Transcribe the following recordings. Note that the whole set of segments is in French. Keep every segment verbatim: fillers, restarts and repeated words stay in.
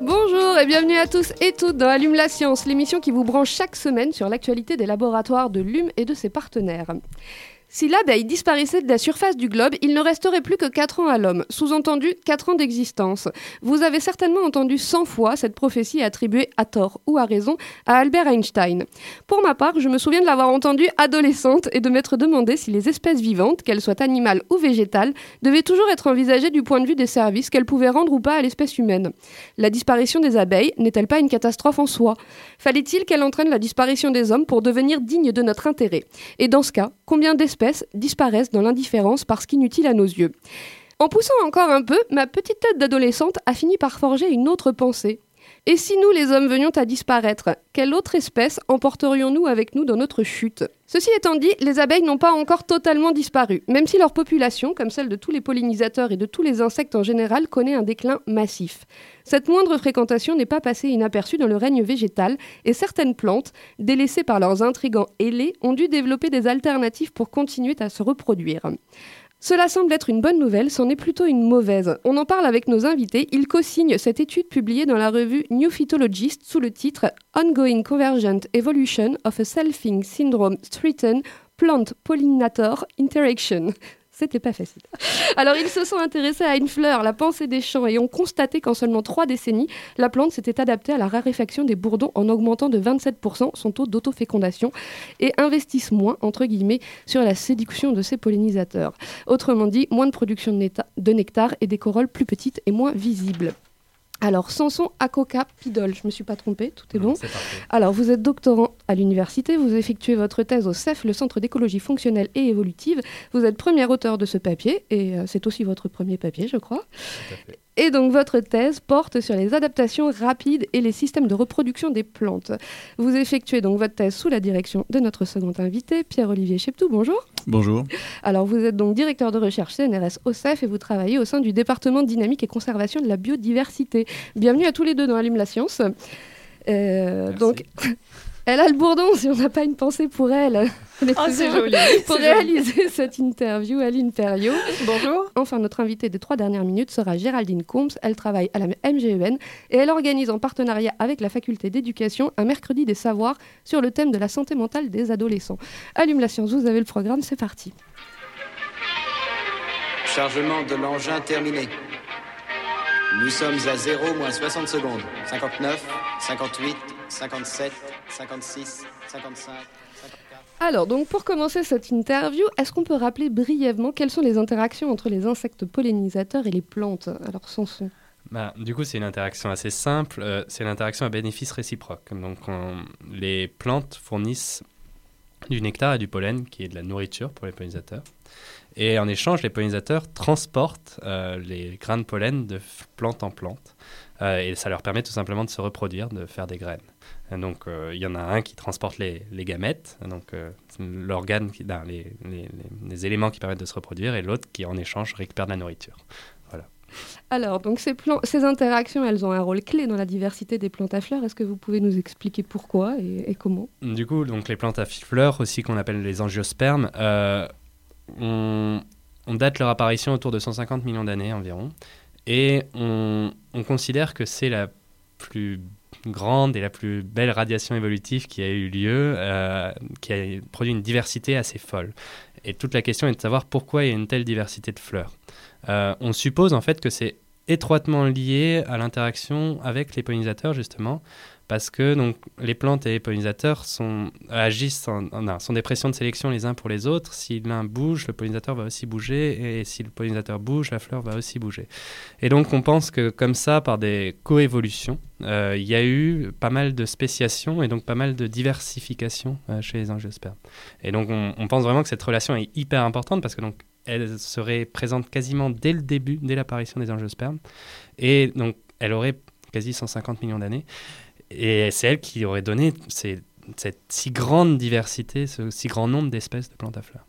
Bonjour et bienvenue à tous et toutes dans Allume la science, l'émission qui vous branche chaque semaine sur l'actualité des laboratoires de l'U M et de ses partenaires. Si l'abeille disparaissait de la surface du globe, il ne resterait plus que quatre ans à l'homme, sous-entendu quatre ans d'existence. Vous avez certainement entendu cent fois cette prophétie attribuée à tort ou à raison à Albert Einstein. Pour ma part, je me souviens de l'avoir entendue adolescente et de m'être demandé si les espèces vivantes, qu'elles soient animales ou végétales, devaient toujours être envisagées du point de vue des services qu'elles pouvaient rendre ou pas à l'espèce humaine. La disparition des abeilles n'est-elle pas une catastrophe en soi ? Fallait-il qu'elle entraîne la disparition des hommes pour devenir digne de notre intérêt ? Et dans ce cas, combien d'espèces disparaissent dans l'indifférence parce qu'inutiles à nos yeux. En poussant encore un peu, ma petite tête d'adolescente a fini par forger une autre pensée. Et si nous, les hommes, venions à disparaître, quelle autre espèce emporterions-nous avec nous dans notre chute ? Ceci étant dit, les abeilles n'ont pas encore totalement disparu, même si leur population, comme celle de tous les pollinisateurs et de tous les insectes en général, connaît un déclin massif. Cette moindre fréquentation n'est pas passée inaperçue dans le règne végétal, et certaines plantes, délaissées par leurs intrigants ailés, ont dû développer des alternatives pour continuer à se reproduire. Cela semble être une bonne nouvelle, c'en est plutôt une mauvaise. On en parle avec nos invités, ils co-signent cette étude publiée dans la revue New Phytologist sous le titre « Ongoing Convergent Evolution of a Selfing Syndrome Threatened Plant Pollinator Interaction ». C'était pas facile. Alors, ils se sont intéressés à une fleur, la pensée des champs, et ont constaté qu'en seulement trois décennies, la plante s'était adaptée à la raréfaction des bourdons en augmentant de vingt-sept pour cent son taux d'autofécondation et investissent moins, entre guillemets, sur la séduction de ses pollinisateurs. Autrement dit, moins de production de, neta- de nectar et des corolles plus petites et moins visibles. Alors, Samson Acoca-Pidolle, je ne me suis pas trompée, tout est bon. C'est parfait. Alors, vous êtes doctorant à l'université, vous effectuez votre thèse au C E F, le Centre d'écologie fonctionnelle et évolutive. Vous êtes premier auteur de ce papier, et c'est aussi votre premier papier, je crois. Tout à fait. Et donc, votre thèse porte sur les adaptations rapides et les systèmes de reproduction des plantes. Vous effectuez donc votre thèse sous la direction de notre second invité, Pierre-Olivier Cheptou. Bonjour. Bonjour. Alors, vous êtes donc directeur de recherche C N R S au C E F et vous travaillez au sein du département dynamique et conservation de la biodiversité. Bienvenue à tous les deux dans Allume la science. Euh, donc, elle a le bourdon si on n'a pas une pensée pour elle. Oh, c'est joli. Pour c'est réaliser joli. Cette interview, Aline Perriot. Bonjour. Enfin, notre invitée des trois dernières minutes sera Géraldine Combes. Elle travaille à la M G E N et elle organise en partenariat avec la faculté d'éducation un mercredi des savoirs sur le thème de la santé mentale des adolescents. Allume la science, vous avez le programme, c'est parti. Chargement de l'engin terminé. Nous sommes à zéro moins soixante secondes. cinquante-neuf, cinquante-huit, cinquante-sept, cinquante-six, cinquante-cinq... Alors, donc, pour commencer cette interview, est-ce qu'on peut rappeler brièvement quelles sont les interactions entre les insectes pollinisateurs et les plantes ? Alors, Samson. Bah, du coup, c'est une interaction assez simple. Euh, c'est l'interaction à bénéfice réciproque. Donc, on, les plantes fournissent du nectar et du pollen, qui est de la nourriture pour les pollinisateurs. Et en échange, les pollinisateurs transportent euh, les grains de pollen de plante en plante. Euh, et ça leur permet tout simplement de se reproduire, de faire des graines. Donc, il euh, y en a un qui transporte les, les gamètes, donc euh, l'organe, qui, non, les, les, les éléments qui permettent de se reproduire, et l'autre qui, en échange, récupère de la nourriture. Voilà. Alors, donc ces, plan- ces interactions, elles ont un rôle clé dans la diversité des plantes à fleurs. Est-ce que vous pouvez nous expliquer pourquoi et, et comment ? Du coup, donc, les plantes à fleurs, aussi qu'on appelle les angiospermes, euh, on, on date leur apparition autour de cent cinquante millions d'années environ, et on, on considère que c'est la plus grande et la plus belle radiation évolutive qui a eu lieu, euh, qui a produit une diversité assez folle. Et toute la question est de savoir pourquoi il y a une telle diversité de fleurs. Euh, on suppose en fait que c'est étroitement lié à l'interaction avec les pollinisateurs, justement, parce que donc, les plantes et les pollinisateurs sont, agissent en, en, sont des pressions de sélection les uns pour les autres. Si l'un bouge, le pollinisateur va aussi bouger, et si le pollinisateur bouge, la fleur va aussi bouger. Et donc on pense que comme ça, par des coévolutions, euh, il y a eu pas mal de spéciation et donc pas mal de diversification euh, chez les angiospermes. Et donc on, on pense vraiment que cette relation est hyper importante, parce que donc, elle serait présente quasiment dès le début, dès l'apparition des angiospermes, et donc elle aurait quasi cent cinquante millions d'années. Et c'est elle qui aurait donné ces, cette si grande diversité, ce si grand nombre d'espèces de plantes à fleurs.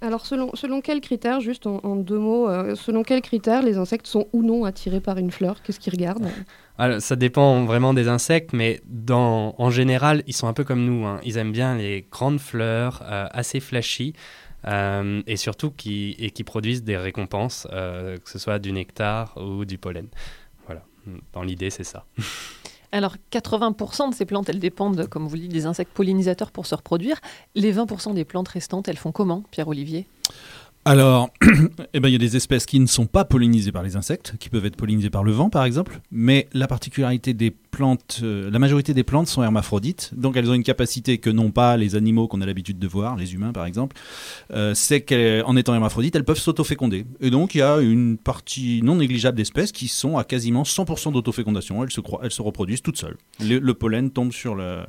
Alors, selon, selon quels critères, juste en, en deux mots, euh, selon quels critères les insectes sont ou non attirés par une fleur ? Qu'est-ce qu'ils regardent ? Alors, ça dépend vraiment des insectes, mais dans, en général, ils sont un peu comme nous, hein. Ils aiment bien les grandes fleurs, euh, assez flashy, euh, et surtout qui, et qui produisent des récompenses, euh, que ce soit du nectar ou du pollen. Voilà, dans l'idée, c'est ça. Alors, quatre-vingts pour cent de ces plantes, elles dépendent, comme vous le dites, des insectes pollinisateurs pour se reproduire. Les vingt pour cent des plantes restantes, elles font comment, Pierre-Olivier ? Alors, eh ben, y a des espèces qui ne sont pas pollinisées par les insectes, qui peuvent être pollinisées par le vent, par exemple. Mais la particularité des plantes, euh, la majorité des plantes sont hermaphrodites. Donc, elles ont une capacité que n'ont pas les animaux qu'on a l'habitude de voir, les humains, par exemple. Euh, c'est qu'en étant hermaphrodites, elles peuvent s'autoféconder. Et donc, il y a une partie non négligeable d'espèces qui sont à quasiment cent pour cent d'autofécondation. Elles se, cro- elles se reproduisent toutes seules. Le, le pollen tombe sur le...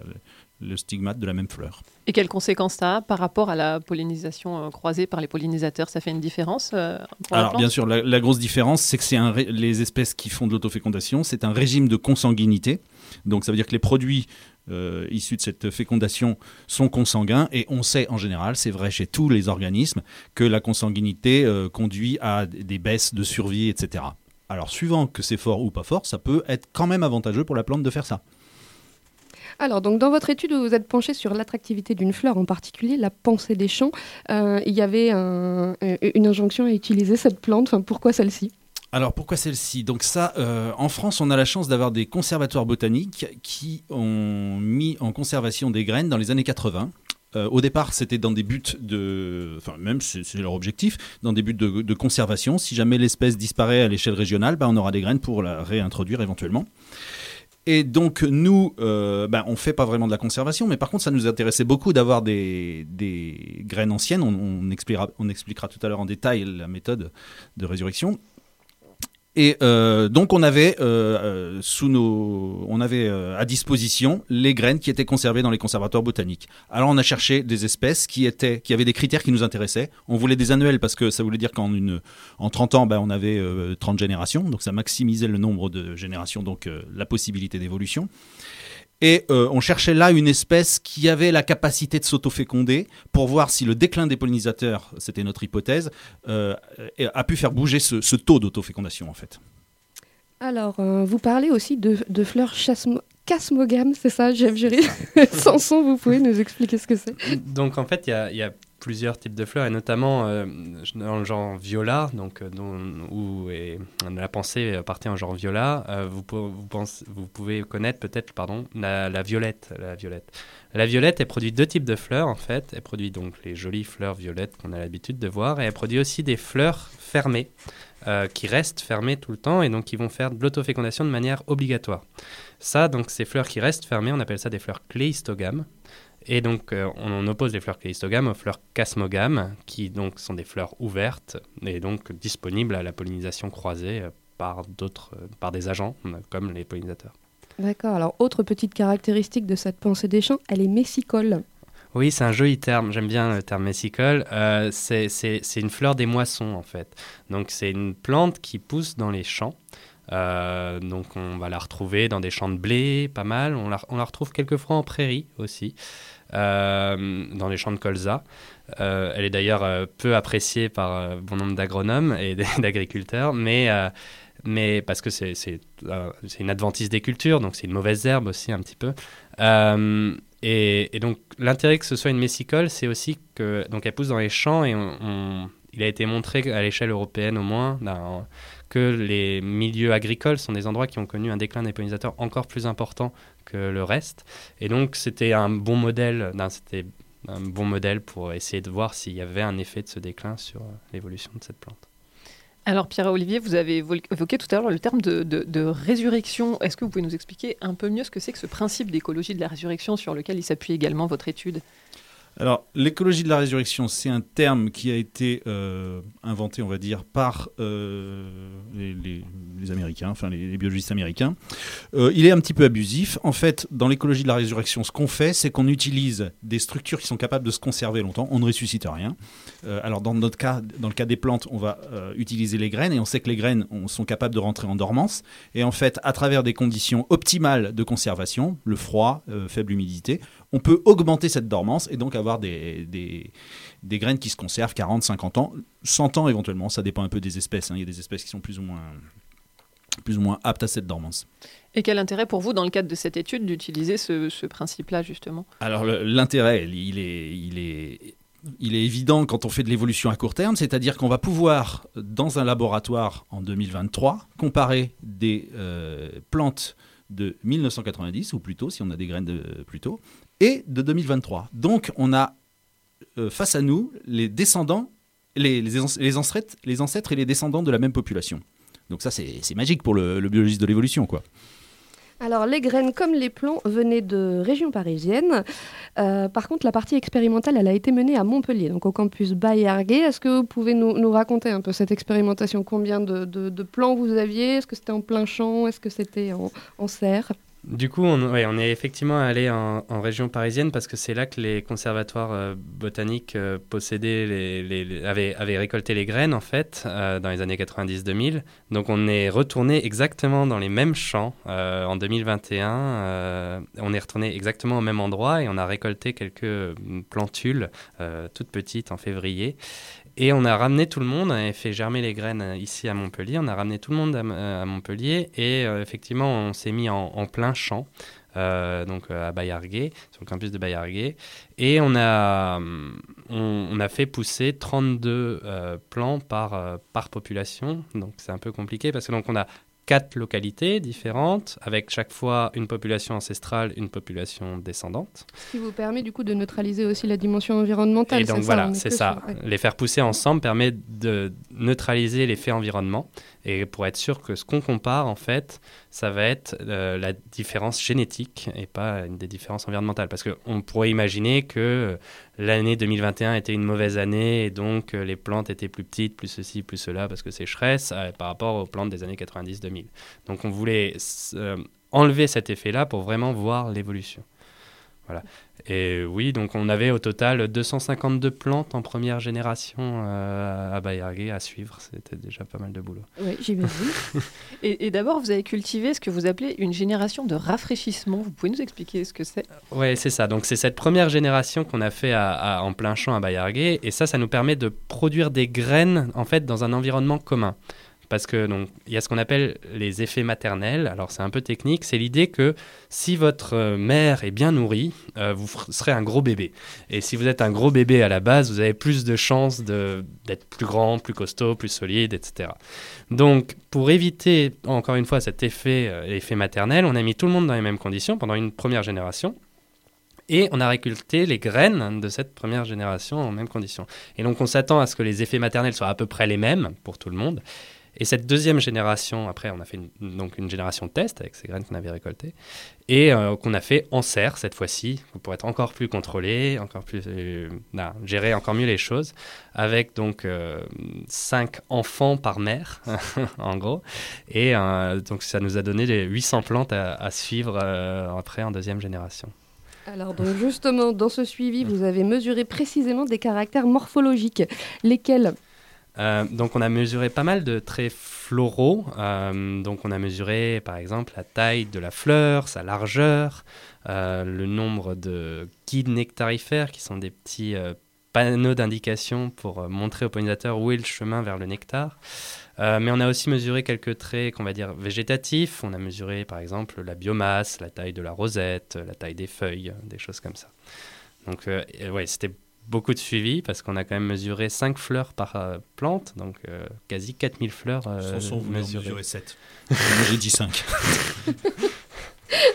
le stigmate de la même fleur. Et quelles conséquences ça a par rapport à la pollinisation euh, croisée par les pollinisateurs ? Ça fait une différence euh, pour Alors, bien sûr, la, la grosse différence, c'est que c'est un ré- les espèces qui font de l'autofécondation, c'est un régime de consanguinité. Donc, ça veut dire que les produits euh, issus de cette fécondation sont consanguins. Et on sait, en général, c'est vrai chez tous les organismes, que la consanguinité euh, conduit à des baisses de survie, et cetera. Alors, suivant que c'est fort ou pas fort, ça peut être quand même avantageux pour la plante de faire ça. Alors, donc, dans votre étude, vous vous êtes penché sur l'attractivité d'une fleur, en particulier la pensée des champs. Euh, il y avait un, une injonction à utiliser cette plante. Enfin, pourquoi celle-ci ? Alors, pourquoi celle-ci ? Donc ça, euh, en France, on a la chance d'avoir des conservatoires botaniques qui ont mis en conservation des graines dans les années quatre-vingts. Euh, au départ, c'était dans des buts de... Enfin, même, c'est, c'est leur objectif, dans des buts de, de conservation. Si jamais l'espèce disparaît à l'échelle régionale, bah, on aura des graines pour la réintroduire éventuellement. Et donc, nous, euh, ben, on ne fait pas vraiment de la conservation, mais par contre, ça nous intéressait beaucoup d'avoir des, des graines anciennes. On, on, expliquera, on expliquera tout à l'heure en détail la méthode de résurrection. Et euh, donc, on avait, euh, sous nos, on avait euh, à disposition les graines qui étaient conservées dans les conservatoires botaniques. Alors, on a cherché des espèces qui, étaient, qui avaient des critères qui nous intéressaient. On voulait des annuelles parce que ça voulait dire qu'en une, en trente ans, ben, on avait euh, trente générations. Donc, ça maximisait le nombre de générations, donc euh, la possibilité d'évolution. Et euh, on cherchait là une espèce qui avait la capacité de s'autoféconder pour voir si le déclin des pollinisateurs, c'était notre hypothèse, euh, a pu faire bouger ce, ce taux d'autofécondation en fait. Alors, euh, vous parlez aussi de, de fleurs chasmo- chasmogames, c'est ça, Jeff Jury ? Samson, vous pouvez nous expliquer ce que c'est ? Donc en fait, il y a, y a plusieurs types de fleurs, et notamment euh, dans le genre viola, donc, euh, dont, où est, la pensée partait en genre viola, euh, vous, vous, pense, vous pouvez connaître peut-être pardon, la, la, violette, la violette. La violette, elle produit deux types de fleurs, en fait. Elle produit donc les jolies fleurs violettes qu'on a l'habitude de voir, et elle produit aussi des fleurs fermées, euh, qui restent fermées tout le temps, et donc qui vont faire de l'autofécondation de manière obligatoire. Ça, donc ces fleurs qui restent fermées, on appelle ça des fleurs cléistogames. Et donc, euh, on oppose les fleurs cléistogames aux fleurs chasmogames, qui donc sont des fleurs ouvertes et donc disponibles à la pollinisation croisée par, d'autres, par des agents, comme les pollinisateurs. D'accord. Alors, autre petite caractéristique de cette pensée des champs, elle est messicole. Oui, c'est un joli terme. J'aime bien le terme messicole. Euh, c'est, c'est, c'est une fleur des moissons, en fait. Donc, c'est une plante qui pousse dans les champs. Euh, donc on va la retrouver dans des champs de blé, pas mal. On la, on la retrouve quelques fois en prairie aussi, euh, dans les champs de colza. Euh, elle est d'ailleurs euh, peu appréciée par euh, bon nombre d'agronomes et d'agriculteurs, mais, euh, mais parce que c'est, c'est, euh, c'est une adventice des cultures, donc c'est une mauvaise herbe aussi un petit peu. Euh, et, et donc l'intérêt que ce soit une messicole, c'est aussi que donc elle pousse dans les champs et on, on, il a été montré à l'échelle européenne au moins là, en, que les milieux agricoles sont des endroits qui ont connu un déclin des pollinisateurs encore plus important que le reste. Et donc, c'était un bon modèle, non, c'était un bon modèle pour essayer de voir s'il y avait un effet de ce déclin sur l'évolution de cette plante. Alors, Pierre-Olivier, vous avez évoqué tout à l'heure le terme de, de, de résurrection. Est-ce que vous pouvez nous expliquer un peu mieux ce que c'est que ce principe d'écologie de la résurrection sur lequel il s'appuie également votre étude ? Alors, l'écologie de la résurrection, c'est un terme qui a été euh, inventé, on va dire, par euh, les, les, les Américains, enfin les, les biologistes américains. Euh, il est un petit peu abusif. En fait, dans l'écologie de la résurrection, ce qu'on fait, c'est qu'on utilise des structures qui sont capables de se conserver longtemps. On ne ressuscite rien. Euh, alors, dans notre cas, dans le cas des plantes, on va euh, utiliser les graines, et on sait que les graines on, sont capables de rentrer en dormance. Et en fait, à travers des conditions optimales de conservation, le froid, euh, faible humidité, on peut augmenter cette dormance et donc avoir des, des, des graines qui se conservent quarante, cinquante ans, cent ans éventuellement. Ça dépend un peu des espèces, hein. Il y a des espèces qui sont plus ou moins, plus ou moins aptes à cette dormance. Et quel intérêt pour vous, dans le cadre de cette étude, d'utiliser ce, ce principe-là, justement ? Alors, le, l'intérêt, il est, il est, il est évident quand on fait de l'évolution à court terme, c'est-à-dire qu'on va pouvoir, dans un laboratoire en deux mille vingt-trois, comparer des euh, plantes de mille neuf cent quatre-vingt-dix, ou plus tôt, si on a des graines de plus tôt, et de deux mille vingt-trois. Donc, on a euh, face à nous les descendants, les, les, les, ancêtres, les ancêtres et les descendants de la même population. Donc ça, c'est, c'est magique pour le, le biologiste de l'évolution, quoi. Alors, les graines comme les plombs venaient de région parisienne. Euh, par contre, la partie expérimentale, elle a été menée à Montpellier, donc au campus Baillarguet. Est-ce que vous pouvez nous, nous raconter un peu cette expérimentation ? Combien de, de, de plants vous aviez ? Est-ce que c'était en plein champ ? Est-ce que c'était en, en serre ? Du coup, on, ouais, on est effectivement allé en, en région parisienne parce que c'est là que les conservatoires euh, botaniques euh, possédaient les, les, les, avaient, avaient récolté les graines, en fait, euh, dans les années quatre-vingt-dix deux mille. Donc, on est retourné exactement dans les mêmes champs euh, en deux mille vingt et un. Euh, on est retourné exactement au même endroit et on a récolté quelques plantules, euh, toutes petites, en février. Et on a ramené tout le monde, on a fait germer les graines ici à Montpellier, on a ramené tout le monde à, à Montpellier et euh, effectivement on s'est mis en, en plein champ, euh, donc à Baillarguet, sur le campus de Baillarguet, et on a, on, on a fait pousser trente-deux euh, plants par, euh, par population, donc c'est un peu compliqué parce que donc on a quatre localités différentes, avec chaque fois une population ancestrale, une population descendante. Ce qui vous permet du coup de neutraliser aussi la dimension environnementale. Et donc c'est voilà, ça, c'est ça. Sur, ouais. Les faire pousser ensemble permet de neutraliser l'effet environnement et pour être sûr que ce qu'on compare, en fait, ça va être euh, la différence génétique et pas une des différences environnementales. Parce qu'on pourrait imaginer que l'année deux mille vingt et un était une mauvaise année et donc euh, les plantes étaient plus petites, plus ceci, plus cela, parce que sécheresse euh, par rapport aux plantes des années quatre-vingt-dix deux mille. Donc on voulait euh, enlever cet effet-là pour vraiment voir l'évolution. Voilà. Et oui, donc on avait au total deux cent cinquante-deux plantes en première génération euh, à Baillarguet à suivre. C'était déjà pas mal de boulot. Oui, j'imagine. et, et d'abord, vous avez cultivé ce que vous appelez une génération de rafraîchissement. Vous pouvez nous expliquer ce que c'est ? Oui, c'est ça. Donc c'est cette première génération qu'on a fait à, à, en plein champ à Baillarguet. Et ça, ça nous permet de produire des graines en fait dans un environnement commun. Parce que donc il y a ce qu'on appelle les effets maternels. Alors c'est un peu technique, c'est l'idée que si votre mère est bien nourrie, euh, vous f- serez un gros bébé. Et si vous êtes un gros bébé à la base, vous avez plus de chances de, d'être plus grand, plus costaud, plus solide, et cetera. Donc pour éviter encore une fois cet effet, euh, effet maternel, on a mis tout le monde dans les mêmes conditions pendant une première génération. Et on a récolté les graines de cette première génération en mêmes conditions. Et donc on s'attend à ce que les effets maternels soient à peu près les mêmes pour tout le monde. Et cette deuxième génération, après, on a fait une, donc une génération de test avec ces graines qu'on avait récoltées et euh, qu'on a fait en serre cette fois-ci pour être encore plus contrôlé, encore plus euh, non, gérer encore mieux les choses avec donc euh, cinq enfants par mère en gros. Et euh, donc ça nous a donné les huit cents plantes à, à suivre euh, après en deuxième génération. Alors donc justement, dans ce suivi, vous avez mesuré précisément des caractères morphologiques, lesquels ? Euh, donc on a mesuré pas mal de traits floraux, euh, donc on a mesuré par exemple la taille de la fleur, sa largeur, euh, le nombre de guides nectarifères qui sont des petits euh, panneaux d'indication pour euh, montrer aux pollinisateurs où est le chemin vers le nectar. Euh, mais on a aussi mesuré quelques traits qu'on va dire végétatifs, on a mesuré par exemple la biomasse, la taille de la rosette, la taille des feuilles, des choses comme ça. Donc euh, ouais, c'était beaucoup de suivi parce qu'on a quand même mesuré cinq fleurs par euh, plante, donc euh, quasi quatre mille fleurs euh, mesurées. Samson voulait en mesurer sept. J'ai dit cinq.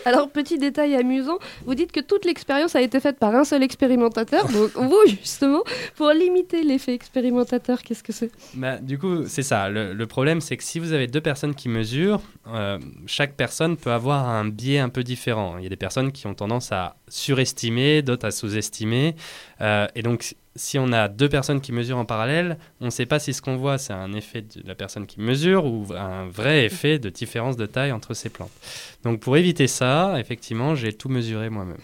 Alors, petit détail amusant, vous dites que toute l'expérience a été faite par un seul expérimentateur. Donc, vous, justement, pour limiter l'effet expérimentateur, qu'est-ce que c'est ? Bah, du coup, c'est ça. Le, le problème, c'est que si vous avez deux personnes qui mesurent, euh, chaque personne peut avoir un biais un peu différent. Il y a des personnes qui ont tendance à surestimer, d'autres à sous-estimer. Euh, et donc, si on a deux personnes qui mesurent en parallèle, on ne sait pas si ce qu'on voit, c'est un effet de la personne qui mesure ou un vrai effet de différence de taille entre ces plantes. Donc, pour éviter ça, effectivement, j'ai tout mesuré moi-même.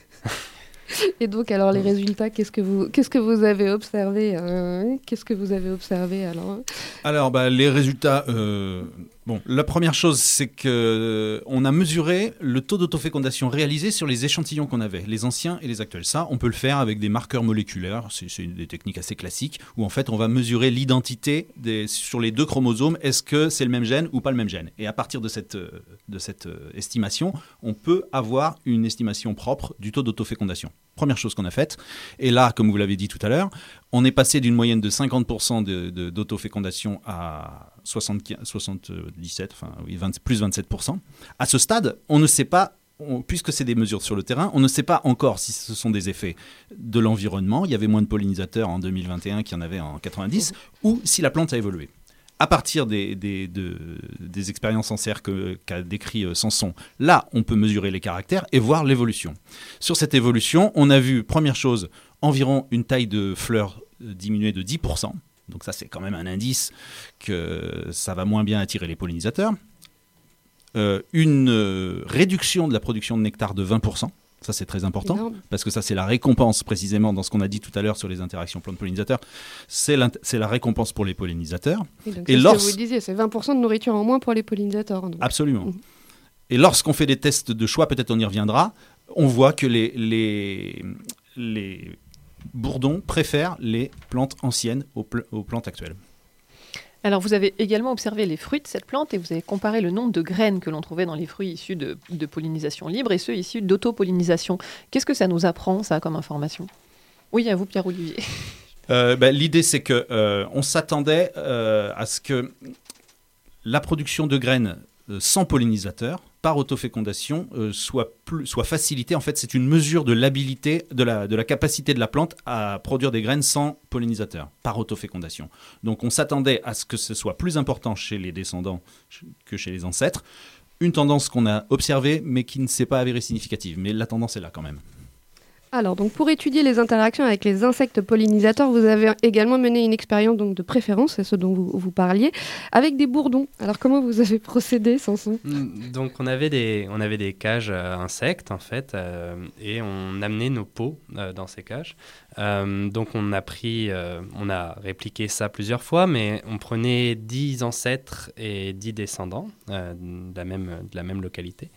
Et donc, alors, les résultats, qu'est-ce que vous, qu'est-ce que vous avez observé hein Qu'est-ce que vous avez observé, alors Alors, bah, les résultats... Euh... Bon, la première chose, c'est qu'on a mesuré le taux d'autofécondation réalisé sur les échantillons qu'on avait, les anciens et les actuels. Ça, on peut le faire avec des marqueurs moléculaires, c'est, c'est des techniques assez classiques, où en fait, on va mesurer l'identité des, sur les deux chromosomes, est-ce que c'est le même gène ou pas le même gène. Et à partir de cette, de cette estimation, on peut avoir une estimation propre du taux d'autofécondation. Première chose qu'on a faite. Et là, comme vous l'avez dit tout à l'heure, on est passé d'une moyenne de cinquante pour cent de, de, d'autofécondation à soixante-dix-sept, enfin oui, vingt, plus vingt-sept pour cent. À ce stade, on ne sait pas, on, puisque c'est des mesures sur le terrain, on ne sait pas encore si ce sont des effets de l'environnement. Il y avait moins de pollinisateurs en deux mille vingt et un qu'il y en avait en quatre-vingt-dix, ou si la plante a évolué. À partir des, des, de, des expériences en serre que, qu'a décrit Samson, là, on peut mesurer les caractères et voir l'évolution. Sur cette évolution, on a vu, première chose, environ une taille de fleur diminuée de dix pour cent. Donc ça, c'est quand même un indice que ça va moins bien attirer les pollinisateurs. Euh, une euh, réduction de la production de nectar de vingt pour cent. Ça, c'est très important, énorme. Parce que ça, c'est la récompense, précisément, dans ce qu'on a dit tout à l'heure sur les interactions plantes-pollinisateurs. C'est, c'est la récompense pour les pollinisateurs. Et, donc, et c'est lorsque... ce que vous disiez, c'est vingt pour cent de nourriture en moins pour les pollinisateurs. Donc. Absolument. Mmh. Et lorsqu'on fait des tests de choix, peut-être on y reviendra, on voit que les, les, les bourdons préfèrent les plantes anciennes aux, pl- aux plantes actuelles. Alors, vous avez également observé les fruits de cette plante et vous avez comparé le nombre de graines que l'on trouvait dans les fruits issus de, de pollinisation libre et ceux issus d'autopollinisation. Qu'est-ce que ça nous apprend, ça, comme information ? Oui, à vous, Pierre-Olivier. Euh, bah, l'idée, c'est qu'on euh, s'attendait euh, à ce que la production de graines euh, sans pollinisateur, par autofécondation, euh, soit, plus, soit facilitée. En fait, c'est une mesure de l'habilité, de la, de la capacité de la plante à produire des graines sans pollinisateur, par autofécondation. Donc, on s'attendait à ce que ce soit plus important chez les descendants que chez les ancêtres. Une tendance qu'on a observée, mais qui ne s'est pas avérée significative. Mais la tendance est là quand même. Alors, donc, pour étudier les interactions avec les insectes pollinisateurs, vous avez également mené une expérience donc, de préférence, c'est ce dont vous, vous parliez, avec des bourdons. Alors, comment vous avez procédé, Samson ? Donc, on avait des, on avait des cages euh, insectes, en fait, euh, et on amenait nos pots euh, dans ces cages. Euh, donc, on a pris, euh, on a répliqué ça plusieurs fois, mais on prenait dix ancêtres et dix descendants euh, de la même, de la même localité.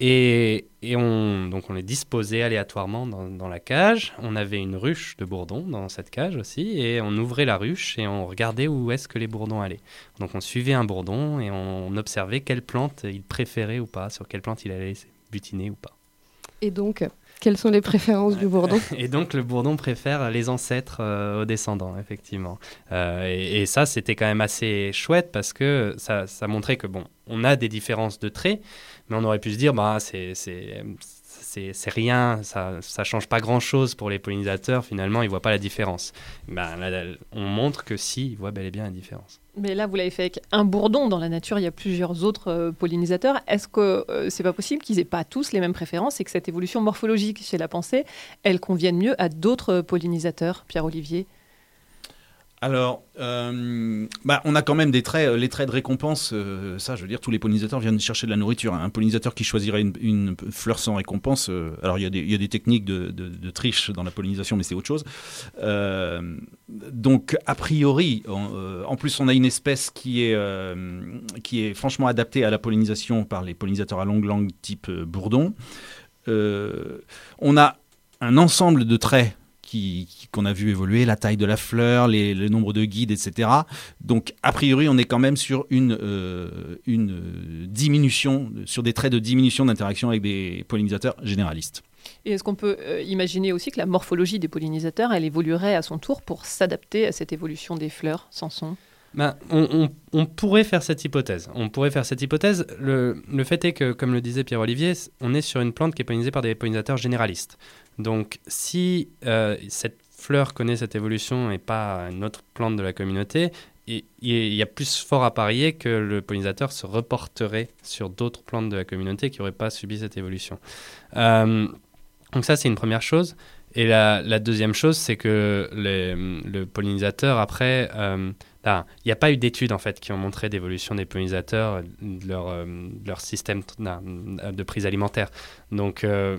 Et, et on, donc on les disposait aléatoirement dans, dans la cage. On avait une ruche de bourdons dans cette cage aussi. Et on ouvrait la ruche et on regardait où est-ce que les bourdons allaient. Donc on suivait un bourdon et on observait quelle plante il préférait ou pas, sur quelle plante il allait butiner ou pas. Et donc, quelles sont les préférences du bourdon ? Et donc, le bourdon préfère les ancêtres euh, aux descendants, effectivement. Euh, et, et ça, c'était quand même assez chouette parce que ça, ça montrait que, bon, on a des différences de traits, mais on aurait pu se dire, bah, c'est, c'est, c'est, c'est rien, ça ne change pas grand-chose pour les pollinisateurs, finalement, ils ne voient pas la différence. Bah, là, là, on montre que si, ils voient bel et bien la différence. Mais là, vous l'avez fait avec un bourdon. Dans la nature, il y a plusieurs autres euh, pollinisateurs. Est-ce que euh, c'est pas possible qu'ils aient pas tous les mêmes préférences et que cette évolution morphologique chez la pensée, elle convienne mieux à d'autres euh, pollinisateurs, Pierre-Olivier ? Alors, euh, bah, on a quand même des traits, les traits de récompense. Euh, ça, je veux dire, tous les pollinisateurs viennent chercher de la nourriture. Hein. Un pollinisateur qui choisirait une, une fleur sans récompense, euh, alors il y, y a des techniques de, de, de triche dans la pollinisation, mais c'est autre chose. Euh, donc, a priori, on, euh, en plus, on a une espèce qui est, euh, qui est franchement adaptée à la pollinisation par les pollinisateurs à longue langue type euh, bourdon. Euh, on a un ensemble de traits Qui, qui, qu'on a vu évoluer, la taille de la fleur, les, le nombre de guides, et cetera. Donc, a priori, on est quand même sur une, euh, une diminution, sur des traits de diminution d'interaction avec des pollinisateurs généralistes. Et est-ce qu'on peut euh, imaginer aussi que la morphologie des pollinisateurs, elle évoluerait à son tour pour s'adapter à cette évolution des fleurs, Samson ? Ben, on, on, on pourrait faire cette hypothèse. On pourrait faire cette hypothèse. Le, le fait est que, comme le disait Pierre-Olivier, on est sur une plante qui est pollinisée par des pollinisateurs généralistes. Donc, si euh, cette fleur connaît cette évolution et pas une autre plante de la communauté, il y a plus fort à parier que le pollinisateur se reporterait sur d'autres plantes de la communauté qui n'auraient pas subi cette évolution. Euh, donc ça, c'est une première chose. Et la, la deuxième chose, c'est que les, le pollinisateur, après... Euh, Ah, il n'y a pas eu d'études en fait, qui ont montré l'évolution des pollinisateurs, de leur, euh, leur système de prise alimentaire. Donc, euh,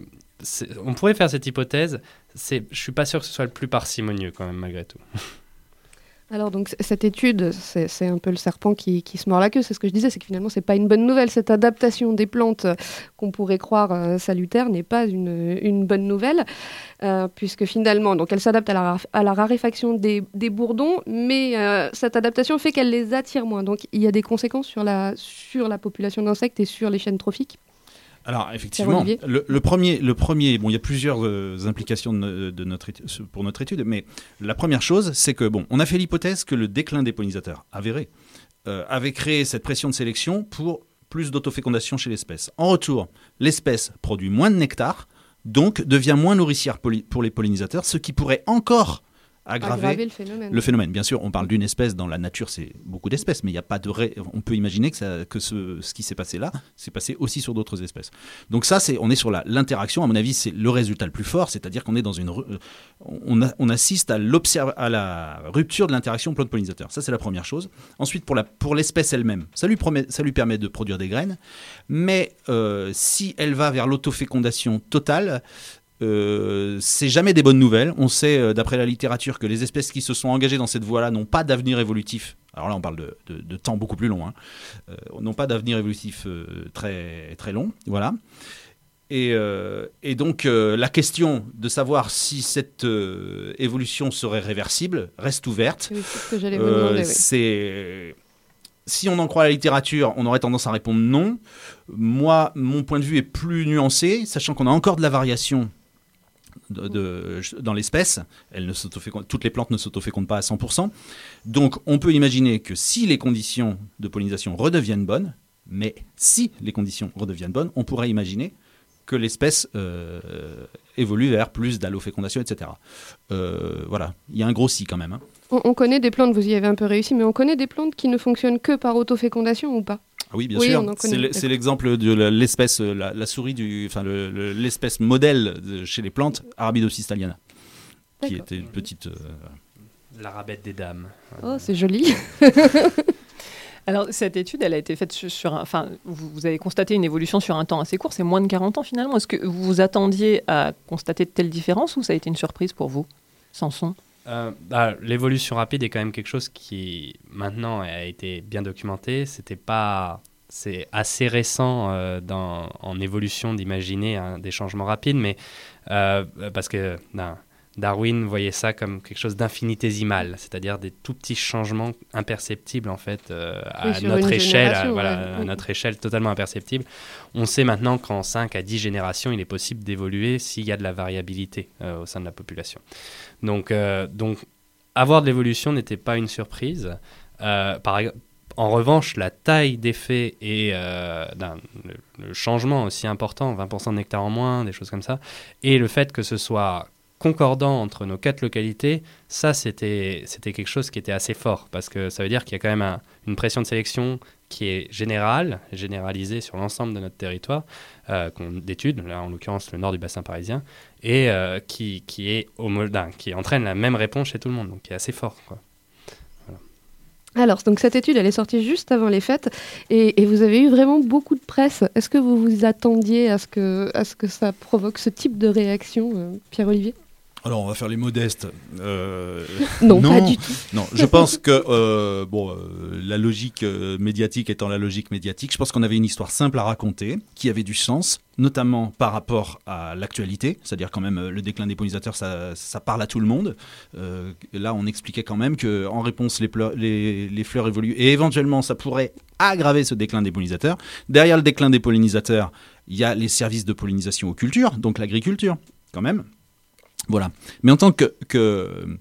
on pourrait faire cette hypothèse. C'est, je ne suis pas sûr que ce soit le plus parcimonieux quand même, malgré tout. Alors, donc, cette étude, c'est, c'est un peu le serpent qui, qui se mord la queue. C'est ce que je disais, c'est que finalement, ce n'est pas une bonne nouvelle. Cette adaptation des plantes qu'on pourrait croire euh, salutaire n'est pas une, une bonne nouvelle, euh, puisque finalement, donc, elle s'adapte à la, à la raréfaction des, des bourdons, mais euh, cette adaptation fait qu'elle les attire moins. Donc, il y a des conséquences sur la, sur la population d'insectes et sur les chaînes trophiques. Alors effectivement, le, le premier, le premier, bon, il y a plusieurs euh, implications de, de notre étude, pour notre étude, mais la première chose, c'est que bon, on a fait l'hypothèse que le déclin des pollinisateurs avéré euh, avait créé cette pression de sélection pour plus d'autofécondation chez l'espèce. En retour, l'espèce produit moins de nectar, donc devient moins nourricière poly, pour les pollinisateurs, ce qui pourrait encore aggraver, aggraver le, phénomène. le phénomène. Bien sûr, on parle d'une espèce, dans la nature, c'est beaucoup d'espèces, mais il y a pas de ré... on peut imaginer que, ça, que ce, ce qui s'est passé là, s'est passé aussi sur d'autres espèces. Donc ça, c'est, on est sur la, l'interaction, à mon avis, c'est le résultat le plus fort, c'est-à-dire qu'on est dans une, on, a, on assiste à, à la rupture de l'interaction plante-pollinisateur. Ça, c'est la première chose. Ensuite, pour, la, pour l'espèce elle-même, ça lui, promet, ça lui permet de produire des graines, mais euh, si elle va vers l'autofécondation totale, Euh, c'est jamais des bonnes nouvelles. On sait euh, d'après la littérature que les espèces qui se sont engagées dans cette voie-là n'ont pas d'avenir évolutif. Alors là on parle de, de, de temps beaucoup plus long hein. euh, n'ont pas d'avenir évolutif euh, très, très long, voilà. Et, euh, et donc euh, la question de savoir si cette euh, évolution serait réversible reste ouverte. Oui, c'est ce que j'allais vous demander, euh, oui. c'est... Si on en croit la littérature, on aurait tendance à répondre non. Moi, mon point de vue est plus nuancé, sachant qu'on a encore de la variation De, de, dans l'espèce. Elle ne s'autoféconde, toutes les plantes ne s'autofécondent pas à cent pour cent. Donc, on peut imaginer que si les conditions de pollinisation redeviennent bonnes, mais si les conditions redeviennent bonnes, on pourrait imaginer que l'espèce euh, évolue vers plus d'allofécondation, et cetera. Euh, voilà, il y a un gros si quand même. Hein. On, on connaît des plantes, vous y avez un peu réussi, mais on connaît des plantes qui ne fonctionnent que par autofécondation ou pas ? Ah oui, bien oui, sûr. C'est, le, c'est l'exemple de l'espèce, la, la souris, du, enfin le, le, l'espèce modèle de, chez les plantes, Arabidopsis thaliana, qui était une petite... Euh... L'arabette des dames. Oh, c'est joli. Alors, cette étude, elle a été faite sur... sur enfin, vous, vous avez constaté une évolution sur un temps assez court, c'est moins de quarante ans finalement. Est-ce que vous vous attendiez à constater de telles différences ou ça a été une surprise pour vous, Samson ? Euh, bah, l'évolution rapide est quand même quelque chose qui maintenant a été bien documenté. C'était pas, c'est assez récent euh, dans, en évolution d'imaginer hein, des changements rapides, mais euh, parce que non, Darwin voyait ça comme quelque chose d'infinitésimal, c'est-à-dire des tout petits changements imperceptibles en fait euh, à oui, notre échelle, à, voilà, ouais, à oui. notre échelle totalement imperceptible. On sait maintenant qu'en cinq à dix générations, il est possible d'évoluer s'il y a de la variabilité euh, au sein de la population. Donc, euh, donc avoir de l'évolution n'était pas une surprise. Euh, par exemple, en revanche, la taille d'effet et euh, le, le changement aussi important, vingt pour cent de nectar en moins, des choses comme ça, et le fait que ce soit concordant entre nos quatre localités, ça c'était, c'était quelque chose qui était assez fort parce que ça veut dire qu'il y a quand même un, une pression de sélection qui est générale, généralisée sur l'ensemble de notre territoire, euh, qu'on d'études, là en l'occurrence le nord du bassin parisien, et euh, qui, qui, est homo- qui entraîne la même réponse chez tout le monde, donc qui est assez fort, quoi. Alors, donc cette étude, elle est sortie juste avant les fêtes et, et vous avez eu vraiment beaucoup de presse. Est-ce que vous vous attendiez à ce que, à ce que ça provoque ce type de réaction, euh, Pierre-Olivier ? Alors, on va faire les modestes. Euh... Non, non, pas du tout. Non, je pense que euh, bon, euh, la logique euh, médiatique étant la logique médiatique, je pense qu'on avait une histoire simple à raconter, qui avait du sens, notamment par rapport à l'actualité. C'est-à-dire quand même, le déclin des pollinisateurs, ça, ça parle à tout le monde. Euh, là, on expliquait quand même qu'en réponse, les, pleurs, les, les fleurs évoluent et éventuellement, ça pourrait aggraver ce déclin des pollinisateurs. Derrière le déclin des pollinisateurs, il y a les services de pollinisation aux cultures, donc l'agriculture quand même. Voilà. Mais en tant que, que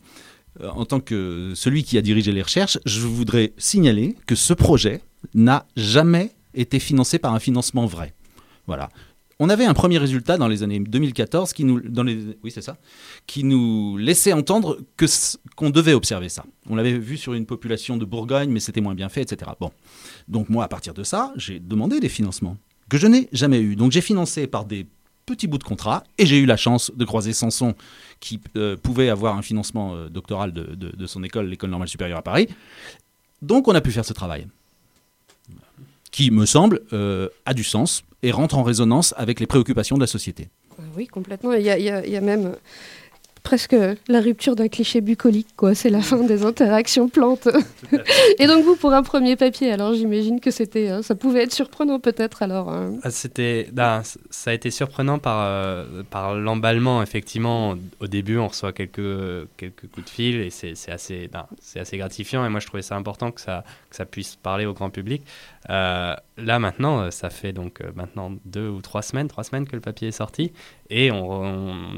en tant que celui qui a dirigé les recherches, je voudrais signaler que ce projet n'a jamais été financé par un financement vrai. Voilà. On avait un premier résultat dans les années deux mille quatorze qui nous, dans les, oui, c'est ça, qui nous laissait entendre que, qu'on devait observer ça. On l'avait vu sur une population de Bourgogne, mais c'était moins bien fait, et cetera. Bon. Donc moi, à partir de ça, j'ai demandé des financements que je n'ai jamais eu. Donc j'ai financé par des petit bout de contrat, et j'ai eu la chance de croiser Samson, qui euh, pouvait avoir un financement euh, doctoral de, de, de son école, l'École normale supérieure à Paris. Donc on a pu faire ce travail, qui, me semble, euh, a du sens et rentre en résonance avec les préoccupations de la société. Oui, complètement. Il y a, il y a, il y a même... Euh... presque la rupture d'un cliché bucolique, quoi. C'est la fin des interactions plantes. Et donc vous, pour un premier papier, alors j'imagine que c'était, hein, ça pouvait être surprenant peut-être alors. Hein. C'était, ah, ça a été surprenant par, euh, par l'emballement, effectivement. Au début, on reçoit quelques, quelques coups de fil et c'est, c'est, assez, ah, c'est assez gratifiant. Et moi, je trouvais ça important que ça, que ça puisse parler au grand public. Euh, là, maintenant, ça fait donc euh, maintenant deux ou trois semaines, trois semaines que le papier est sorti. Et on,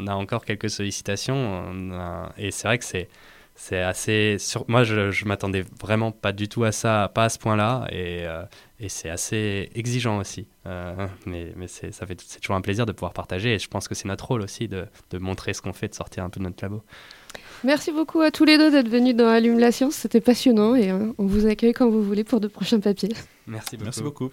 on a encore quelques sollicitations. A, et c'est vrai que c'est, c'est assez... Sur, moi, je ne m'attendais vraiment pas du tout à ça, pas à ce point-là. Et, euh, et c'est assez exigeant aussi. Euh, mais mais c'est, ça fait, c'est toujours un plaisir de pouvoir partager. Et je pense que c'est notre rôle aussi de, de montrer ce qu'on fait, de sortir un peu de notre labo. Merci beaucoup à tous les deux d'être venus dans Allume la Science. C'était passionnant. Et euh, on vous accueille quand vous voulez pour de prochains papiers. Merci beaucoup. Merci beaucoup.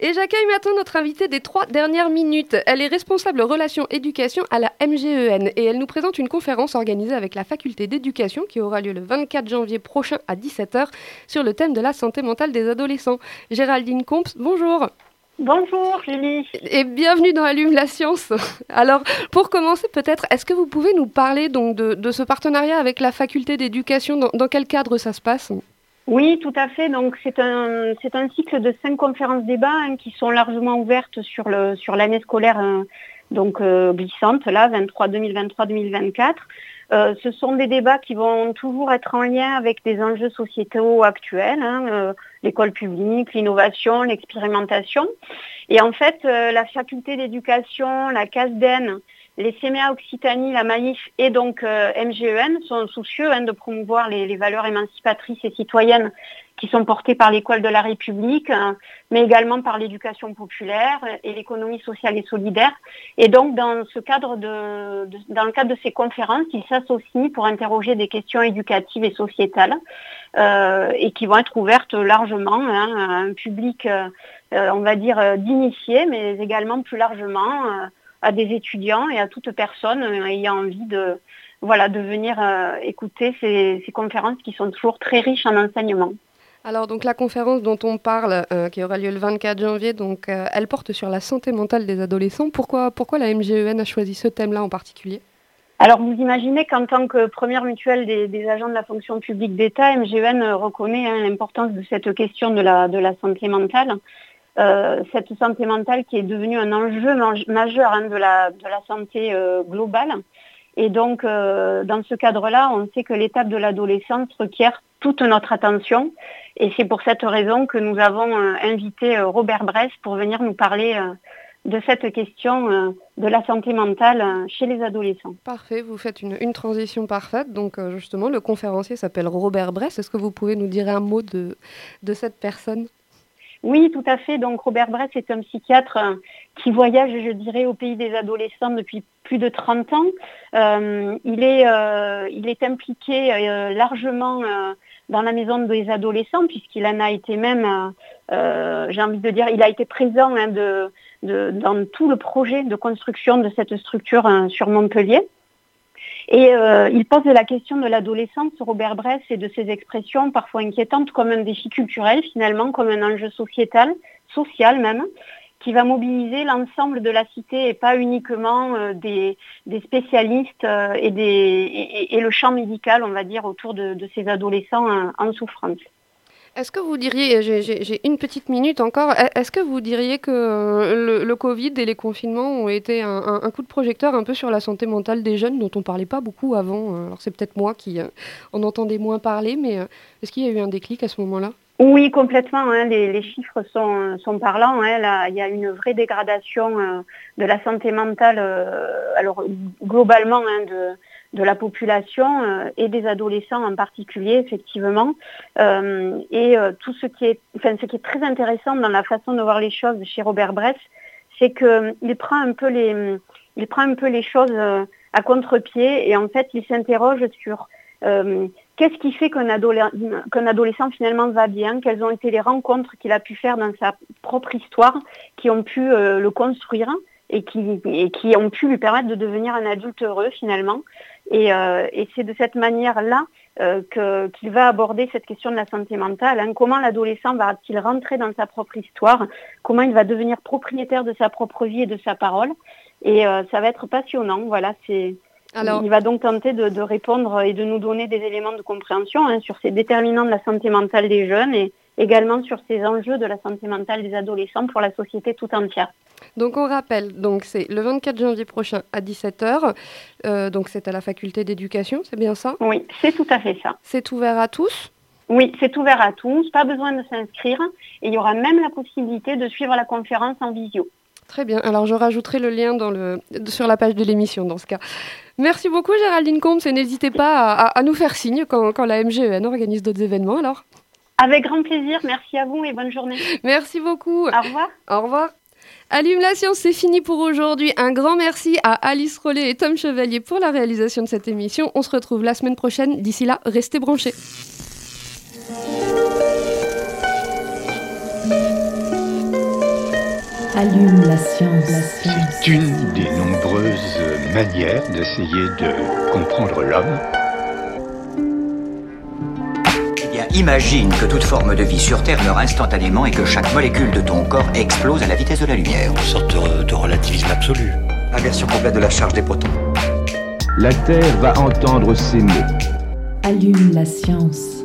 Et j'accueille maintenant notre invitée des trois dernières minutes. Elle est responsable relations éducation à la M G E N et elle nous présente une conférence organisée avec la faculté d'éducation qui aura lieu le vingt-quatre janvier prochain à dix-sept heures sur le thème de la santé mentale des adolescents. Géraldine Combes, bonjour. Bonjour Julie. Et bienvenue dans Allume la Science. Alors pour commencer peut-être, est-ce que vous pouvez nous parler donc de, de ce partenariat avec la faculté d'éducation, dans, dans quel cadre ça se passe ? Oui, tout à fait. Donc c'est un c'est un cycle de cinq conférences débats hein, qui sont largement ouvertes sur le sur l'année scolaire hein, donc euh, glissante là vingt-trois deux mille vingt-trois deux mille vingt-quatre. Euh, ce sont des débats qui vont toujours être en lien avec des enjeux sociétaux actuels, hein, euh, l'école publique, l'innovation, l'expérimentation. Et en fait, euh, la faculté d'éducation, la Casden, les C M A Occitanie, la MAIF et donc euh, M G E N sont soucieux hein, de promouvoir les, les valeurs émancipatrices et citoyennes qui sont portées par l'école de la République, hein, mais également par l'éducation populaire et l'économie sociale et solidaire. Et donc, dans, ce cadre de, de, dans le cadre de ces conférences, ils s'associent pour interroger des questions éducatives et sociétales euh, et qui vont être ouvertes largement hein, à un public, euh, on va dire, d'initiés, mais également plus largement euh, à des étudiants et à toute personne ayant envie de, voilà, de venir euh, écouter ces, ces conférences qui sont toujours très riches en enseignement. Alors donc la conférence dont on parle, euh, qui aura lieu le vingt-quatre janvier, donc, euh, elle porte sur la santé mentale des adolescents. Pourquoi, pourquoi la M G E N a choisi ce thème-là en particulier ? Alors vous imaginez qu'en tant que première mutuelle des, des agents de la fonction publique d'État, M G E N reconnaît hein, l'importance de cette question de la, de la santé mentale. Euh, cette santé mentale qui est devenue un enjeu majeur hein, de, la, de la santé euh, globale. Et donc, euh, dans ce cadre-là, on sait que l'étape de l'adolescence requiert toute notre attention. Et c'est pour cette raison que nous avons euh, invité euh, Robert Brest pour venir nous parler euh, de cette question euh, de la santé mentale euh, chez les adolescents. Parfait, vous faites une, une transition parfaite. Donc, euh, justement, le conférencier s'appelle Robert Brest. Est-ce que vous pouvez nous dire un mot de, de cette personne ? Oui, tout à fait. Donc Robert Brest est un psychiatre qui voyage, je dirais, au pays des adolescents depuis plus de trente ans. Euh, il est, euh, il est impliqué euh, largement euh, dans la maison des adolescents, puisqu'il en a été même, euh, j'ai envie de dire, il a été présent hein, de, de, dans tout le projet de construction de cette structure hein, sur Montpellier. Et euh, il pose la question de l'adolescence, Robert Brest, et de ses expressions parfois inquiétantes comme un défi culturel, finalement, comme un enjeu sociétal, social même, qui va mobiliser l'ensemble de la cité et pas uniquement euh, des, des spécialistes euh, et, des, et, et le champ médical, on va dire, autour de, de ces adolescents euh, en souffrance. Est-ce que vous diriez, j'ai, j'ai, j'ai une petite minute encore, est-ce que vous diriez que le, le Covid et les confinements ont été un, un, un coup de projecteur un peu sur la santé mentale des jeunes dont on ne parlait pas beaucoup avant ? Alors c'est peut-être moi qui euh, en entendais moins parler, mais euh, est-ce qu'il y a eu un déclic à ce moment-là ? Oui, complètement. Hein, les, les chiffres sont, sont parlants. Hein, là, il y a une vraie dégradation euh, de la santé mentale, euh, alors globalement, hein, de... de la population euh, et des adolescents en particulier, effectivement. Euh, et euh, tout ce qui est, enfin, ce qui est très intéressant dans la façon de voir les choses chez Robert Brest, c'est qu'il prend un peu les, il prend un peu les choses euh, à contre-pied, et en fait, il s'interroge sur euh, qu'est-ce qui fait qu'un, adoles- qu'un adolescent finalement va bien, quelles ont été les rencontres qu'il a pu faire dans sa propre histoire qui ont pu euh, le construire et qui, et qui ont pu lui permettre de devenir un adulte heureux finalement. Et, euh, et c'est de cette manière-là euh, que, qu'il va aborder cette question de la santé mentale, hein. Comment l'adolescent va-t-il rentrer dans sa propre histoire, comment il va devenir propriétaire de sa propre vie et de sa parole. Et euh, ça va être passionnant, voilà, c'est... Alors... Il va donc tenter de, de répondre et de nous donner des éléments de compréhension hein, sur ces déterminants de la santé mentale des jeunes et également sur ces enjeux de la santé mentale des adolescents pour la société tout entière. Donc on rappelle, donc c'est le vingt-quatre janvier prochain à dix-sept heures, euh, donc c'est à la faculté d'éducation, c'est bien ça ? Oui, c'est tout à fait ça. C'est ouvert à tous ? Oui, c'est ouvert à tous, pas besoin de s'inscrire et il y aura même la possibilité de suivre la conférence en visio. Très bien. Alors, je rajouterai le lien dans le, sur la page de l'émission, dans ce cas. Merci beaucoup, Géraldine Combes. Et n'hésitez pas à, à nous faire signe quand, quand la M G E N organise d'autres événements, alors. Avec grand plaisir. Merci à vous et bonne journée. Merci beaucoup. Au revoir. Au revoir. Allume la science, c'est fini pour aujourd'hui. Un grand merci à Alice Rollet et Tom Chevalier pour la réalisation de cette émission. On se retrouve la semaine prochaine. D'ici là, restez branchés. Allume la science, la science. C'est une des nombreuses manières d'essayer de comprendre l'homme. Eh bien, imagine que toute forme de vie sur Terre meurt instantanément et que chaque molécule de ton corps explose à la vitesse de la lumière. Une sorte de, de relativisme absolu. Inversion complète de la charge des protons. La Terre va entendre ces mots. Allume la science.